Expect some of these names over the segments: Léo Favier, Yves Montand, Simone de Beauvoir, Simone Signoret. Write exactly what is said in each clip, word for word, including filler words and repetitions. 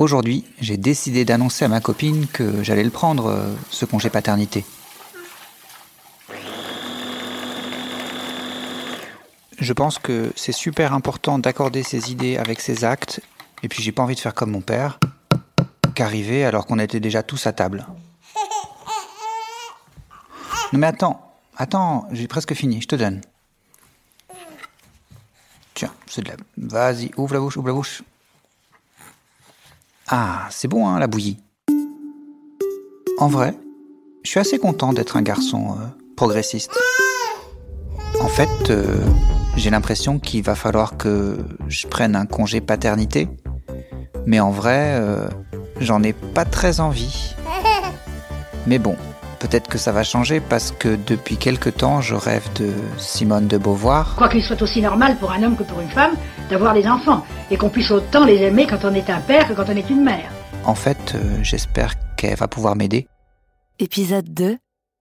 Aujourd'hui, j'ai décidé d'annoncer à ma copine que j'allais le prendre, euh, ce congé paternité. Je pense que c'est super important d'accorder ses idées avec ses actes, et puis j'ai pas envie de faire comme mon père, qu'arriver alors qu'on était déjà tous à table. Non mais attends, attends, j'ai presque fini, je te donne. Tiens, c'est de la... Vas-y, ouvre la bouche, ouvre la bouche. Ah, c'est bon, hein, la bouillie. En vrai, je suis assez content d'être un garçon euh, progressiste. En fait... Euh... J'ai l'impression qu'il va falloir que je prenne un congé paternité. Mais en vrai, euh, j'en ai pas très envie. Mais bon, peut-être que ça va changer parce que depuis quelque temps, je rêve de Simone de Beauvoir. Quoi qu'il soit aussi normal pour un homme que pour une femme d'avoir des enfants et qu'on puisse autant les aimer quand on est un père que quand on est une mère. En fait, euh, j'espère qu'elle va pouvoir m'aider. Épisode deux,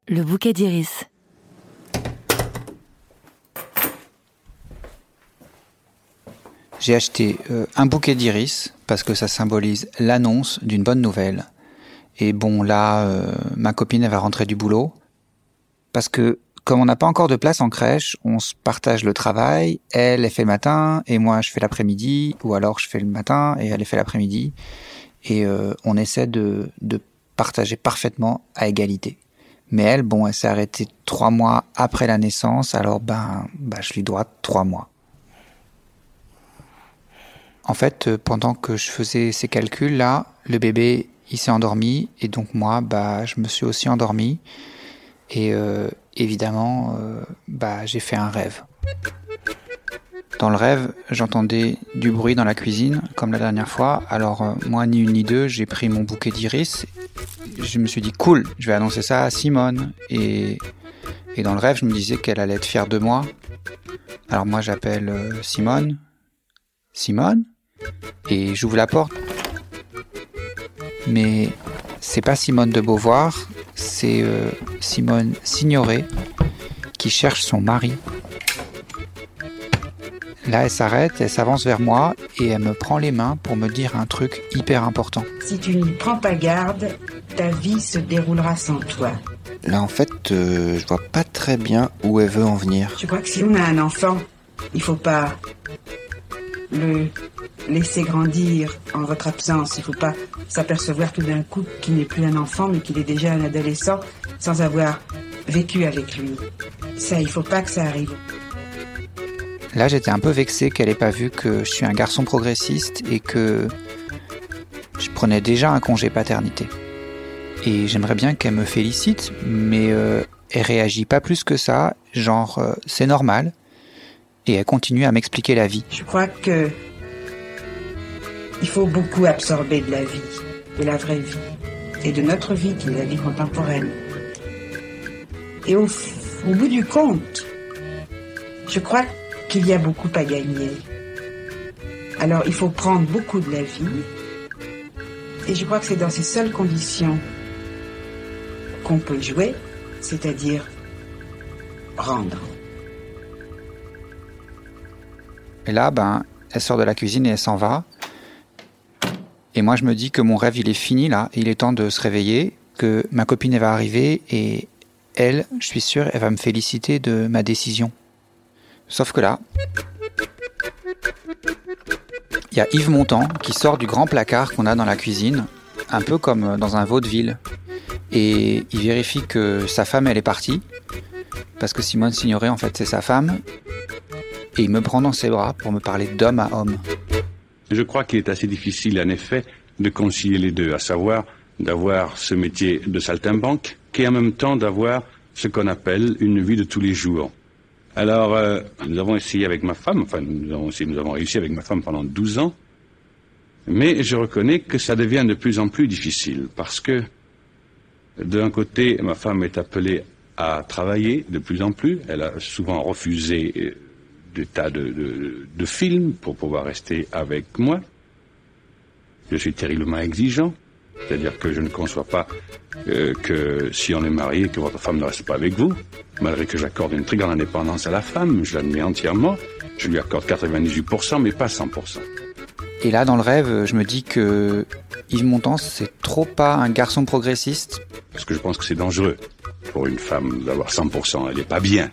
le bouquet d'iris. J'ai acheté euh, un bouquet d'iris parce que ça symbolise l'annonce d'une bonne nouvelle. Et bon, là, euh, ma copine, elle va rentrer du boulot. Parce que, comme on n'a pas encore de place en crèche, on se partage le travail. Elle, elle fait le matin et moi, je fais l'après-midi. Ou alors, je fais le matin et elle, elle fait l'après-midi. Et euh, on essaie de, de partager parfaitement à égalité. Mais elle, bon, elle s'est arrêtée trois mois après la naissance. Alors, ben, ben je lui dois trois mois. En fait, pendant que je faisais ces calculs-là, le bébé, il s'est endormi. Et donc moi, bah, je me suis aussi endormi. Et euh, évidemment, euh, bah, j'ai fait un rêve. Dans le rêve, j'entendais du bruit dans la cuisine, comme la dernière fois. Alors euh, moi, ni une ni deux, j'ai pris mon bouquet d'iris. Je me suis dit, cool, je vais annoncer ça à Simone. Et, et dans le rêve, je me disais qu'elle allait être fière de moi. Alors moi, j'appelle euh, Simone. Simone ? Et j'ouvre la porte. Mais c'est pas Simone de Beauvoir, c'est euh, Simone Signoret qui cherche son mari. Là, elle s'arrête, elle s'avance vers moi et elle me prend les mains pour me dire un truc hyper important. Si tu n'y prends pas garde, ta vie se déroulera sans toi. Là, en fait, euh, je vois pas très bien où elle veut en venir. Je crois que si on a un enfant, il faut pas... le laisser grandir en votre absence. Il ne faut pas s'apercevoir tout d'un coup qu'il n'est plus un enfant, mais qu'il est déjà un adolescent sans avoir vécu avec lui. Ça, il ne faut pas que ça arrive. Là, j'étais un peu vexé qu'elle n'ait pas vu que je suis un garçon progressiste et que je prenais déjà un congé paternité. Et j'aimerais bien qu'elle me félicite, mais euh, elle ne réagit pas plus que ça, genre euh, « c'est normal ». Et elle continue à m'expliquer la vie. Je crois que il faut beaucoup absorber de la vie, de la vraie vie, et de notre vie, qui est la vie contemporaine. Et au, au bout du compte, je crois qu'il y a beaucoup à gagner. Alors il faut prendre beaucoup de la vie, et je crois que c'est dans ces seules conditions qu'on peut jouer, c'est-à-dire rendre. Et là, ben, elle sort de la cuisine et elle s'en va. Et moi, je me dis que mon rêve, il est fini, là. Il est temps de se réveiller, que ma copine, elle va arriver et elle, je suis sûr, elle va me féliciter de ma décision. Sauf que là, il y a Yves Montand qui sort du grand placard qu'on a dans la cuisine, un peu comme dans un vaudeville. Et il vérifie que sa femme, elle est partie, parce que Simone Signoret, en fait, c'est sa femme. Et il me prend dans ses bras pour me parler d'homme à homme. Je crois qu'il est assez difficile, en effet, de concilier les deux, à savoir d'avoir ce métier de saltimbanque et en même temps d'avoir ce qu'on appelle une vie de tous les jours. Alors, euh, nous avons essayé avec ma femme, enfin, nous avons, essayé, nous avons réussi avec ma femme pendant douze ans, mais je reconnais que ça devient de plus en plus difficile, parce que, d'un côté, ma femme est appelée à travailler de plus en plus, elle a souvent refusé... des tas de, de, de films pour pouvoir rester avec moi. Je suis terriblement exigeant, c'est-à-dire que je ne conçois pas euh, que si on est marié, que votre femme ne reste pas avec vous, malgré que j'accorde une très grande indépendance à la femme, je l'admets entièrement, je lui accorde quatre-vingt-dix-huit pour cent mais pas cent pour cent. Et là, dans le rêve, je me dis que Yves Montand, c'est trop pas un garçon progressiste. Parce que je pense que c'est dangereux pour une femme d'avoir cent pour cent, elle n'est pas bien.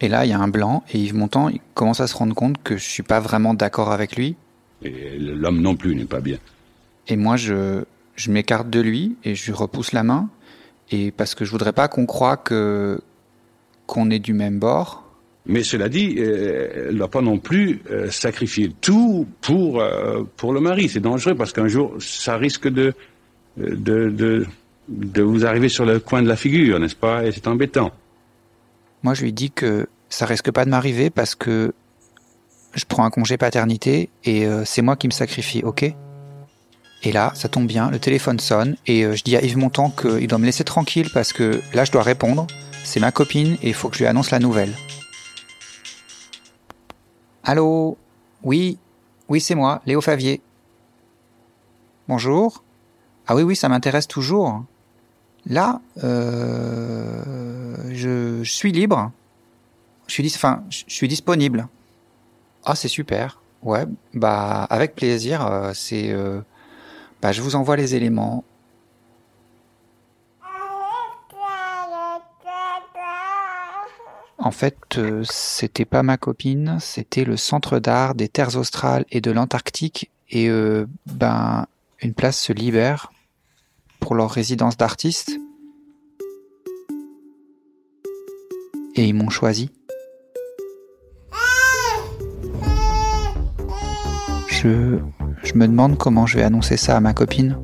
Et là, il y a un blanc, et Yves Montand il commence à se rendre compte que je suis pas vraiment d'accord avec lui. Et l'homme non plus n'est pas bien. Et moi, je, je m'écarte de lui, et je lui repousse la main, et parce que je voudrais pas qu'on croie que, qu'on est du même bord. Mais cela dit, euh, elle ne doit pas non plus euh, sacrifier tout pour, euh, pour le mari. C'est dangereux parce qu'un jour, ça risque de, de, de, de vous arriver sur le coin de la figure, n'est-ce pas? Et c'est embêtant. Moi, je lui dis que ça risque pas de m'arriver parce que je prends un congé paternité et euh, c'est moi qui me sacrifie, ok? Et là, ça tombe bien, le téléphone sonne et euh, je dis à Yves Montand qu'il doit me laisser tranquille parce que là, je dois répondre. C'est ma copine et il faut que je lui annonce la nouvelle. Allô? Oui, oui, c'est moi, Léo Favier. Bonjour. Ah oui, oui, ça m'intéresse toujours. Là, euh, je, je suis libre. Je suis, dis, enfin, je, je suis disponible. Ah, c'est super. Ouais, bah, avec plaisir. Euh, c'est, euh, bah, je vous envoie les éléments. En fait, euh, c'était pas ma copine, c'était le Centre d'art des terres australes et de l'Antarctique. Et euh, ben, une place se libère pour leur résidence d'artiste. Et ils m'ont choisi. Je, je me demande comment je vais annoncer ça à ma copine.